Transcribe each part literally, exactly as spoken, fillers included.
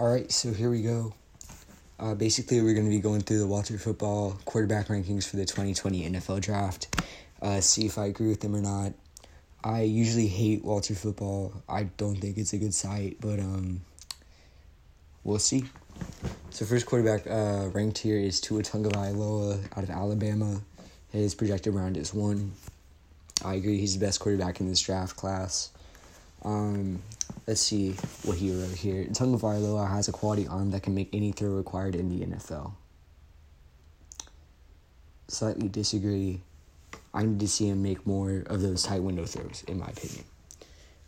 Alright, so here we go. Uh, basically, we're going to be going through the Walter Football quarterback rankings for the twenty twenty N F L Draft. Uh, see if I agree with them or not. I usually hate Walter Football. I don't think it's a good site, but um, we'll see. So first quarterback uh, ranked here is Tua Tagovailoa out of Alabama. His projected round is one. I agree he's the best quarterback in this draft class. Um, let's see what he wrote here. Tagovailoa has a quality arm that can make any throw required in the N F L. Slightly disagree. I need to see him make more of those tight window throws, in my opinion.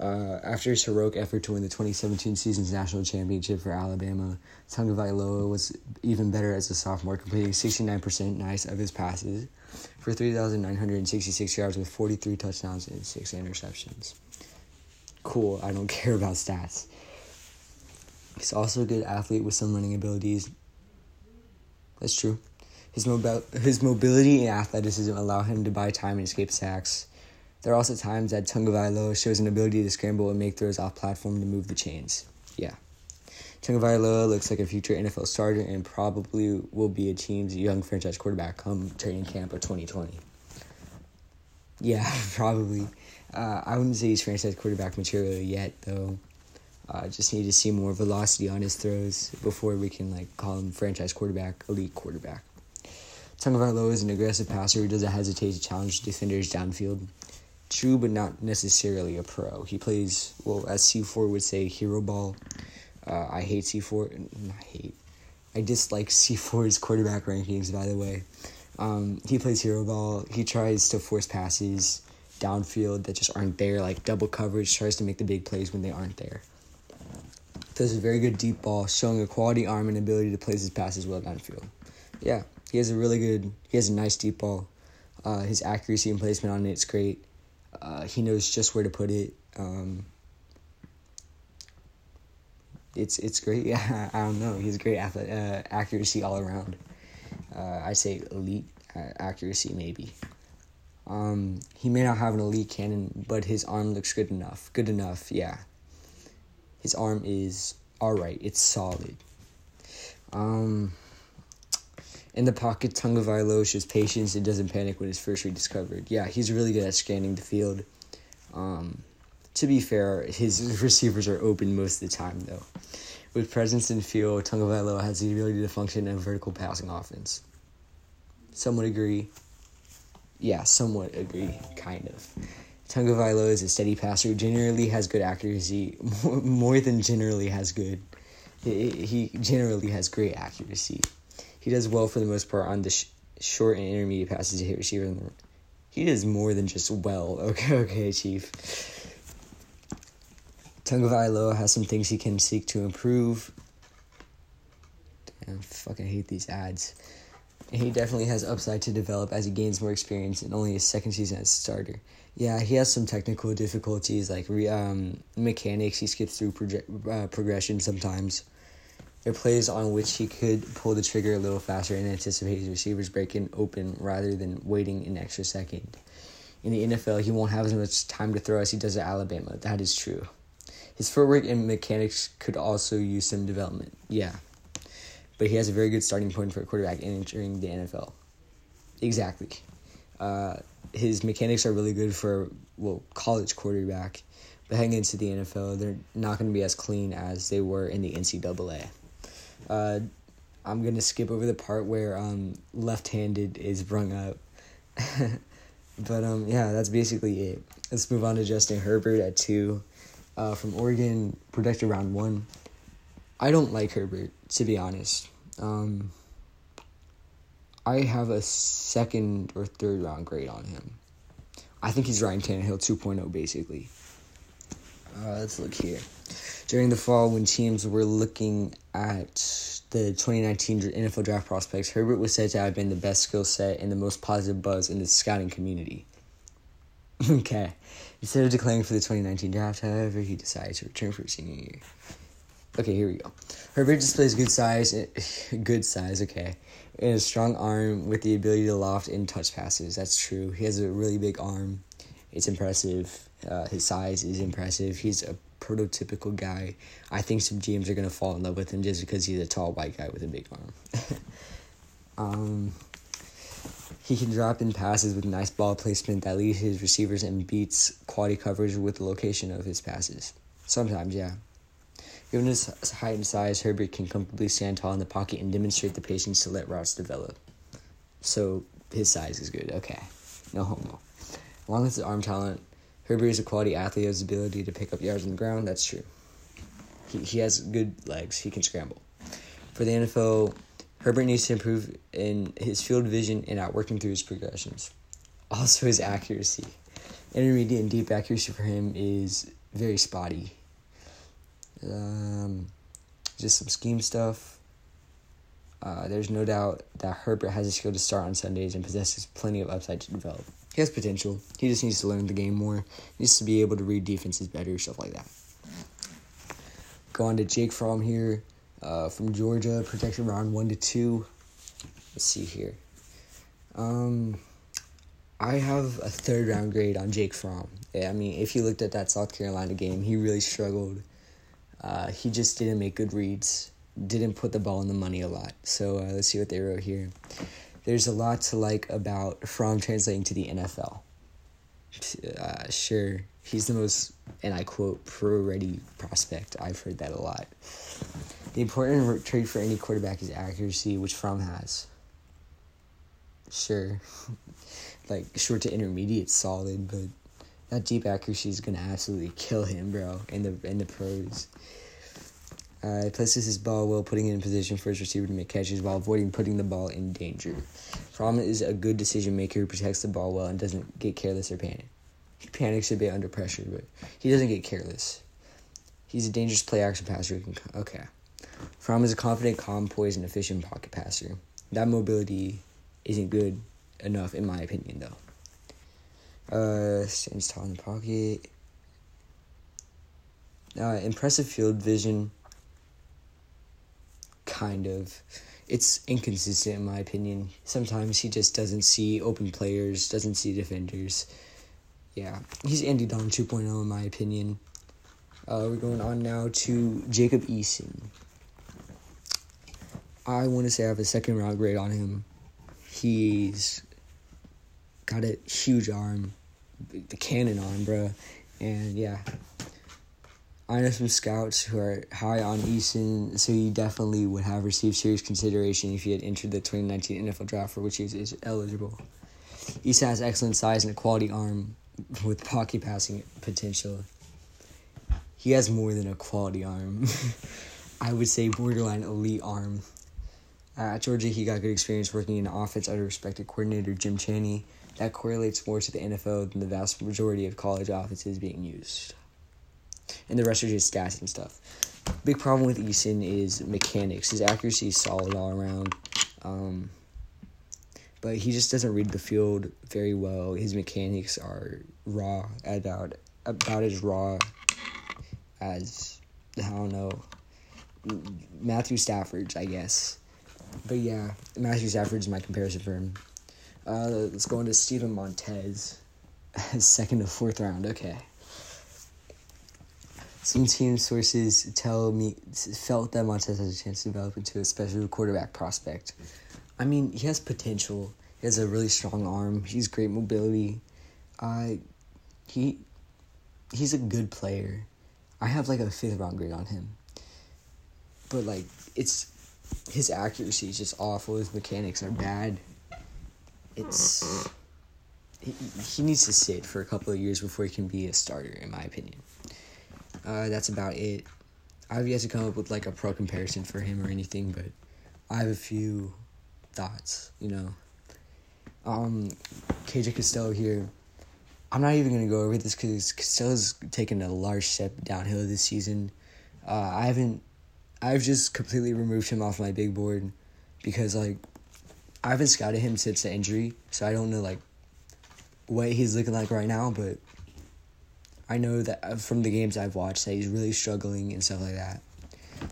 Uh, after his heroic effort to win the twenty seventeen season's national championship for Alabama, Tagovailoa was even better as a sophomore, completing sixty-nine percent nice of his passes for three thousand nine hundred sixty-six yards with forty-three touchdowns and six interceptions. Cool, I don't care about stats. He's also a good athlete with some running abilities. That's true. His, mobi- his mobility and athleticism allow him to buy time and escape sacks. There are also times that Tagovailoa shows an ability to scramble and make throws off-platform to move the chains. Yeah. Tagovailoa looks like a future N F L starter and probably will be a team's young franchise quarterback come training camp of twenty twenty. Yeah, probably. Uh, I wouldn't say he's franchise quarterback material yet, though. I uh, just need to see more velocity on his throws before we can like call him franchise quarterback, elite quarterback. Tagovailoa is an aggressive passer who doesn't hesitate to challenge defenders downfield. True, but not necessarily a pro. He plays, well, as C four would say, hero ball. Uh, I hate C four. I hate. I dislike C four's quarterback rankings, by the way. Um, he plays hero ball. He tries to force passes downfield that just aren't there, like double coverage, tries to make the big plays when they aren't there. Throws a very good deep ball, showing a quality arm and ability to place his passes well downfield. Yeah. He has a really good, he has a nice deep ball. Uh, his accuracy and placement on it's great. Uh, he knows just where to put it. Um, it's it's great. Yeah, I don't know. He's a great athlete. Uh, accuracy all around. Uh, I say elite uh, accuracy maybe. Um, he may not have an elite cannon, but his arm looks good enough. Good enough. Yeah. His arm is all right. It's solid. Um. In the pocket, Tagovailoa shows patience and doesn't panic when his first read is covered. Yeah, he's really good at scanning the field. Um, to be fair, his receivers are open most of the time, though. With presence in field, Tagovailoa has the ability to function in a vertical passing offense. Some would agree. Yeah, somewhat agree, kind of. Tagovailoa is a steady passer who generally has good accuracy, more, more than generally has good. He, he generally has great accuracy. He does well for the most part on the sh- short and intermediate passes to hit receiver. In the... He does more than just well. Okay, okay, Chief. Tagovailoa has some things he can seek to improve. Damn, I fucking hate these ads. He definitely has upside to develop as he gains more experience in only his second season as a starter. Yeah, he has some technical difficulties like re- um, mechanics. He skips through proje- uh, progression sometimes. There are plays on which he could pull the trigger a little faster and anticipate his receivers breaking open rather than waiting an extra second. In the N F L, he won't have as much time to throw as he does at Alabama. That is true. His footwork and mechanics could also use some development. Yeah. But he has a very good starting point for a quarterback entering the N F L. Exactly. Uh, his mechanics are really good for, well, college quarterback. But heading into the N F L, they're not going to be as clean as they were in the N C double A. Uh, I'm going to skip over the part where um, left-handed is brung up. but, um, yeah, that's basically it. Let's move on to Justin Herbert at two uh, from Oregon, projected round one. I don't like Herbert, to be honest. Um, I have a second or third round grade on him. I think he's Ryan Tannehill two point oh, basically. Uh, let's look here. During the fall, when teams were looking at the twenty nineteen N F L draft prospects, Herbert was said to have been the best skill set and the most positive buzz in the scouting community. Okay. Instead of declaring for the twenty nineteen draft, however, he decided to return for his senior year. Okay, here we go. Herbert displays good size, good size, okay, and a strong arm with the ability to loft and touch passes. That's true. He has a really big arm. It's impressive. Uh, his size is impressive. He's a prototypical guy. I think some G Ms are going to fall in love with him just because he's a tall white guy with a big arm. um, he can drop in passes with nice ball placement that leaves his receivers and beats quality coverage with the location of his passes. Sometimes, yeah. Given his height and size, Herbert can comfortably stand tall in the pocket and demonstrate the patience to let routes develop. So, his size is good. Okay. No homo. Along with his arm talent, Herbert is a quality athlete with his ability to pick up yards on the ground. That's true. He he has good legs. He can scramble. For the N F L, Herbert needs to improve in his field vision and outworking through his progressions. Also, his accuracy. Intermediate and deep accuracy for him is very spotty. Um, just some scheme stuff. Uh, there's no doubt that Herbert has a skill to start on Sundays and possesses plenty of upside to develop. He has potential. He just needs to learn the game more. He needs to be able to read defenses better, stuff like that. Go on to Jake Fromm here, uh, from Georgia, protection round one to two. Let's see here. Um, I have a third round grade on Jake Fromm. Yeah, I mean, if you looked at that South Carolina game, he really struggled. Uh, he just didn't make good reads, didn't put the ball in the money a lot. So uh, let's see what they wrote here. There's a lot to like about Fromm translating to the N F L. Uh, sure, he's the most, and I quote, pro-ready prospect. I've heard that a lot. The important trait for any quarterback is accuracy, which Fromm has. Sure, like short to intermediate, solid, but that deep accuracy is gonna absolutely kill him, bro, in the in the pros. Uh, he places his ball well, putting it in position for his receiver to make catches while avoiding putting the ball in danger. Fromm is a good decision maker who protects the ball well and doesn't get careless or panic. He panics a bit under pressure, but he doesn't get careless. He's a dangerous play action passer. Okay. Fromm is a confident, calm, poised, and efficient pocket passer. That mobility isn't good enough, in my opinion, though. Uh, stands tall in the pocket. Uh, impressive field vision. Kind of. It's inconsistent, in my opinion. Sometimes he just doesn't see open players, doesn't see defenders. Yeah, he's Andy Dalton two point oh, in my opinion. Uh, we're going on now to Jacob Eason. I want to say I have a second round grade on him. He's got a huge arm, the cannon arm, bro. And yeah, I know some scouts who are high on Eason, so he definitely would have received serious consideration if he had entered the twenty nineteen N F L draft, for which he is eligible. Eason has excellent size and a quality arm with pocket passing potential. He has more than a quality arm. I would say borderline elite arm. Uh, at Georgia, he got good experience working in offense under respected coordinator Jim Chaney. That correlates more to the N F L than the vast majority of college offenses being used. And the rest are just stats and stuff. Big problem with Eason is mechanics. His accuracy is solid all around. Um, but he just doesn't read the field very well. His mechanics are raw, about about as raw as, I don't know, Matthew Stafford's, I guess. But yeah, Matthew Stafford's my comparison for him. Uh, let's go into Steven Montez. Second to fourth round, okay. Some team sources tell me felt that Montez has a chance to develop into a special quarterback prospect. I mean, he has potential. He has a really strong arm. He's great mobility. Uh, he he's a good player. I have like a fifth round grade on him. But like it's his accuracy is just awful. His mechanics are bad. It's he, he needs to sit for a couple of years before he can be a starter, in my opinion. Uh, that's about it. I've yet to come up with, like, a pro comparison for him or anything, but I have a few thoughts, you know. Um, K J Costello here. I'm not even going to go over this because Costello's taken a large step downhill this season. Uh, I haven't... I've just completely removed him off my big board because, like, I haven't scouted him since the injury, so I don't know, like, what he's looking like right now, but I know that from the games I've watched that he's really struggling and stuff like that.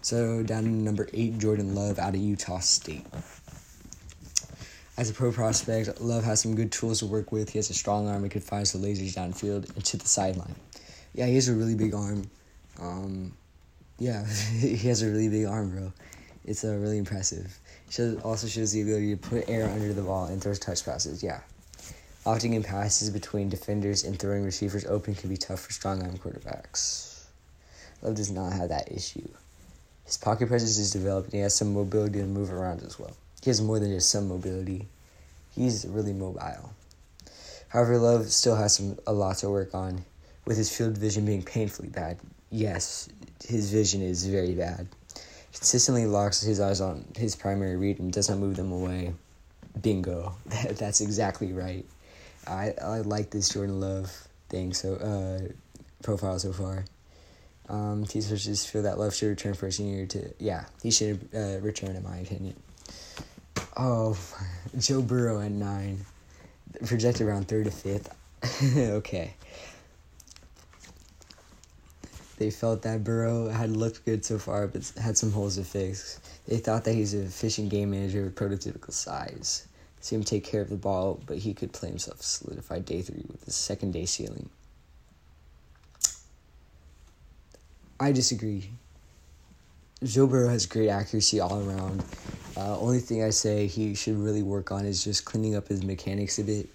So down to number eight, Jordan Love out of Utah State. As a pro prospect, Love has some good tools to work with. He has a strong arm and could fire the lasers downfield and to the sideline. Yeah, he has a really big arm. Um, yeah, he has a really big arm, bro. It's uh, really impressive. Shows, also shows the ability to put air under the ball and throw touch passes, yeah. Opting in passes between defenders and throwing receivers open can be tough for strong-arm quarterbacks. Love does not have that issue. His pocket presence is developed, and he has some mobility to move around as well. He has more than just some mobility. He's really mobile. However, Love still has some a lot to work on, with his field vision being painfully bad. Yes, his vision is very bad. Consistently locks his eyes on his primary read and does not move them away. Bingo. That, that's exactly right. I, I like this Jordan Love thing, so uh, profile so far. Um, T-Switches feel that Love should return for a senior year to... Yeah, he should uh, return, in my opinion. Oh, Joe Burrow at nine. Projected around third to fifth. Okay. They felt that Burrow had looked good so far, but had some holes to fix. They thought that he's an efficient game manager with prototypical size. See him take care of the ball, but he could play himself solidified day three with his second day ceiling. I disagree. Joe Burrow has great accuracy all around. Uh, only thing I say he should really work on is just cleaning up his mechanics a bit.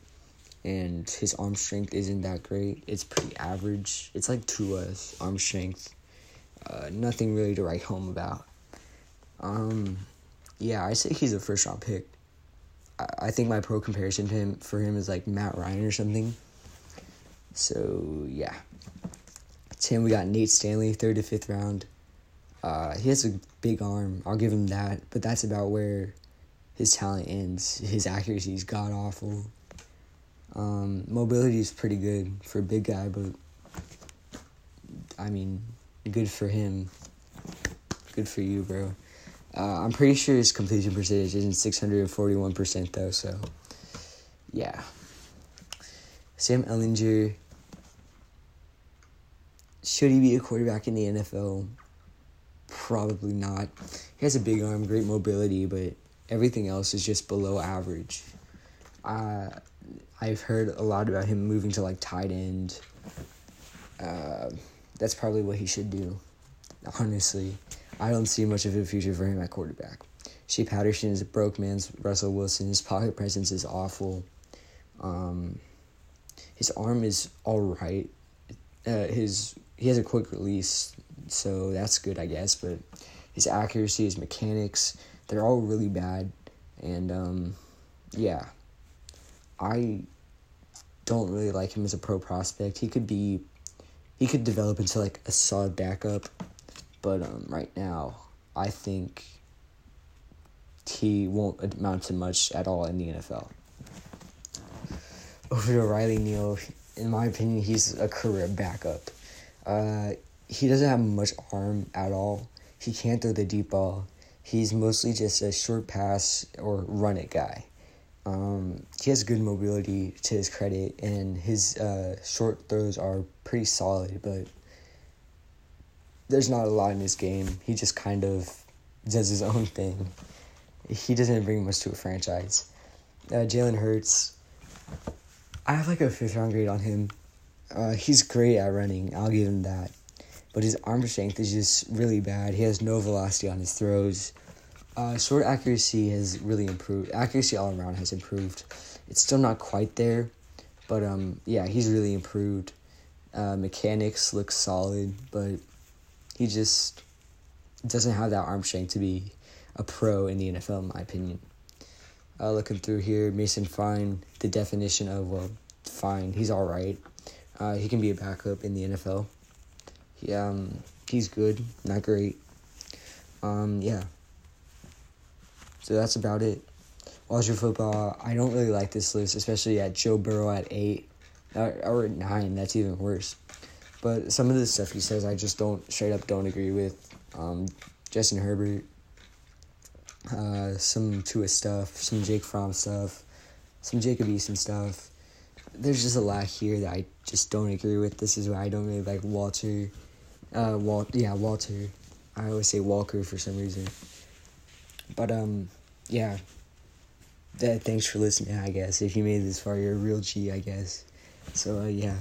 And his arm strength isn't that great. It's pretty average. It's like Tua's arm strength. Uh, nothing really to write home about. Um, yeah, I say he's a first-round pick. I, I think my pro comparison to him for him is like Matt Ryan or something. So, yeah. ten, we got Nate Stanley, third to fifth round. Uh, he has a big arm. I'll give him that. But that's about where his talent ends. His accuracy is god-awful. Um, mobility is pretty good for a big guy, but, I mean, good for him. Good for you, bro. Uh, I'm pretty sure his completion percentage isn't six hundred forty-one percent, though, so, yeah. Sam Ellinger, should he be a quarterback in the N F L? Probably not. He has a big arm, great mobility, but everything else is just below average. Uh... I've heard a lot about him moving to, like, tight end. Uh, that's probably what he should do, honestly. I don't see much of a future for him at quarterback. Shea Patterson is a broke man's Russell Wilson. His pocket presence is awful. Um, his arm is all right. Uh, his he has a quick release, so that's good, I guess. But his accuracy, his mechanics, they're all really bad. And, um, yeah. I don't really like him as a pro prospect. He could be, he could develop into like a solid backup, but um, right now I think he won't amount to much at all in the N F L. Over to Riley Neal, in my opinion, he's a career backup. Uh, he doesn't have much arm at all. He can't throw the deep ball. He's mostly just a short pass or run it guy. Um, he has good mobility to his credit, and his uh, short throws are pretty solid, but there's not a lot in his game. He just kind of does his own thing. He doesn't bring much to a franchise. Uh, Jalen Hurts, I have like a fifth-round grade on him. Uh, he's great at running, I'll give him that, but his arm strength is just really bad. He has no velocity on his throws. Uh, short accuracy has really improved. Accuracy all around has improved. It's still not quite there, but um, yeah, he's really improved. Uh, mechanics look solid, but he just doesn't have that arm strength to be a pro in the N F L, in my opinion. Uh, looking through here, Mason Fine, the definition of, well, fine, he's all right. Uh, he can be a backup in the N F L. He, um, he's good, not great. Um, yeah. So that's about it. Walter Football, I don't really like this list, especially at Joe Burrow at eight, or, or at nine, that's even worse. But some of the stuff he says, I just don't, straight up don't agree with. Um, Justin Herbert, uh, some Tua stuff, some Jake Fromm stuff, some Jacob Eason stuff. There's just a lot here that I just don't agree with. This is why I don't really like Walter, uh, Wal- yeah, Walter. I always say Walker for some reason. But, um, yeah, that, thanks for listening, I guess. If you made it this far, you're a real G, I guess. So, uh, yeah.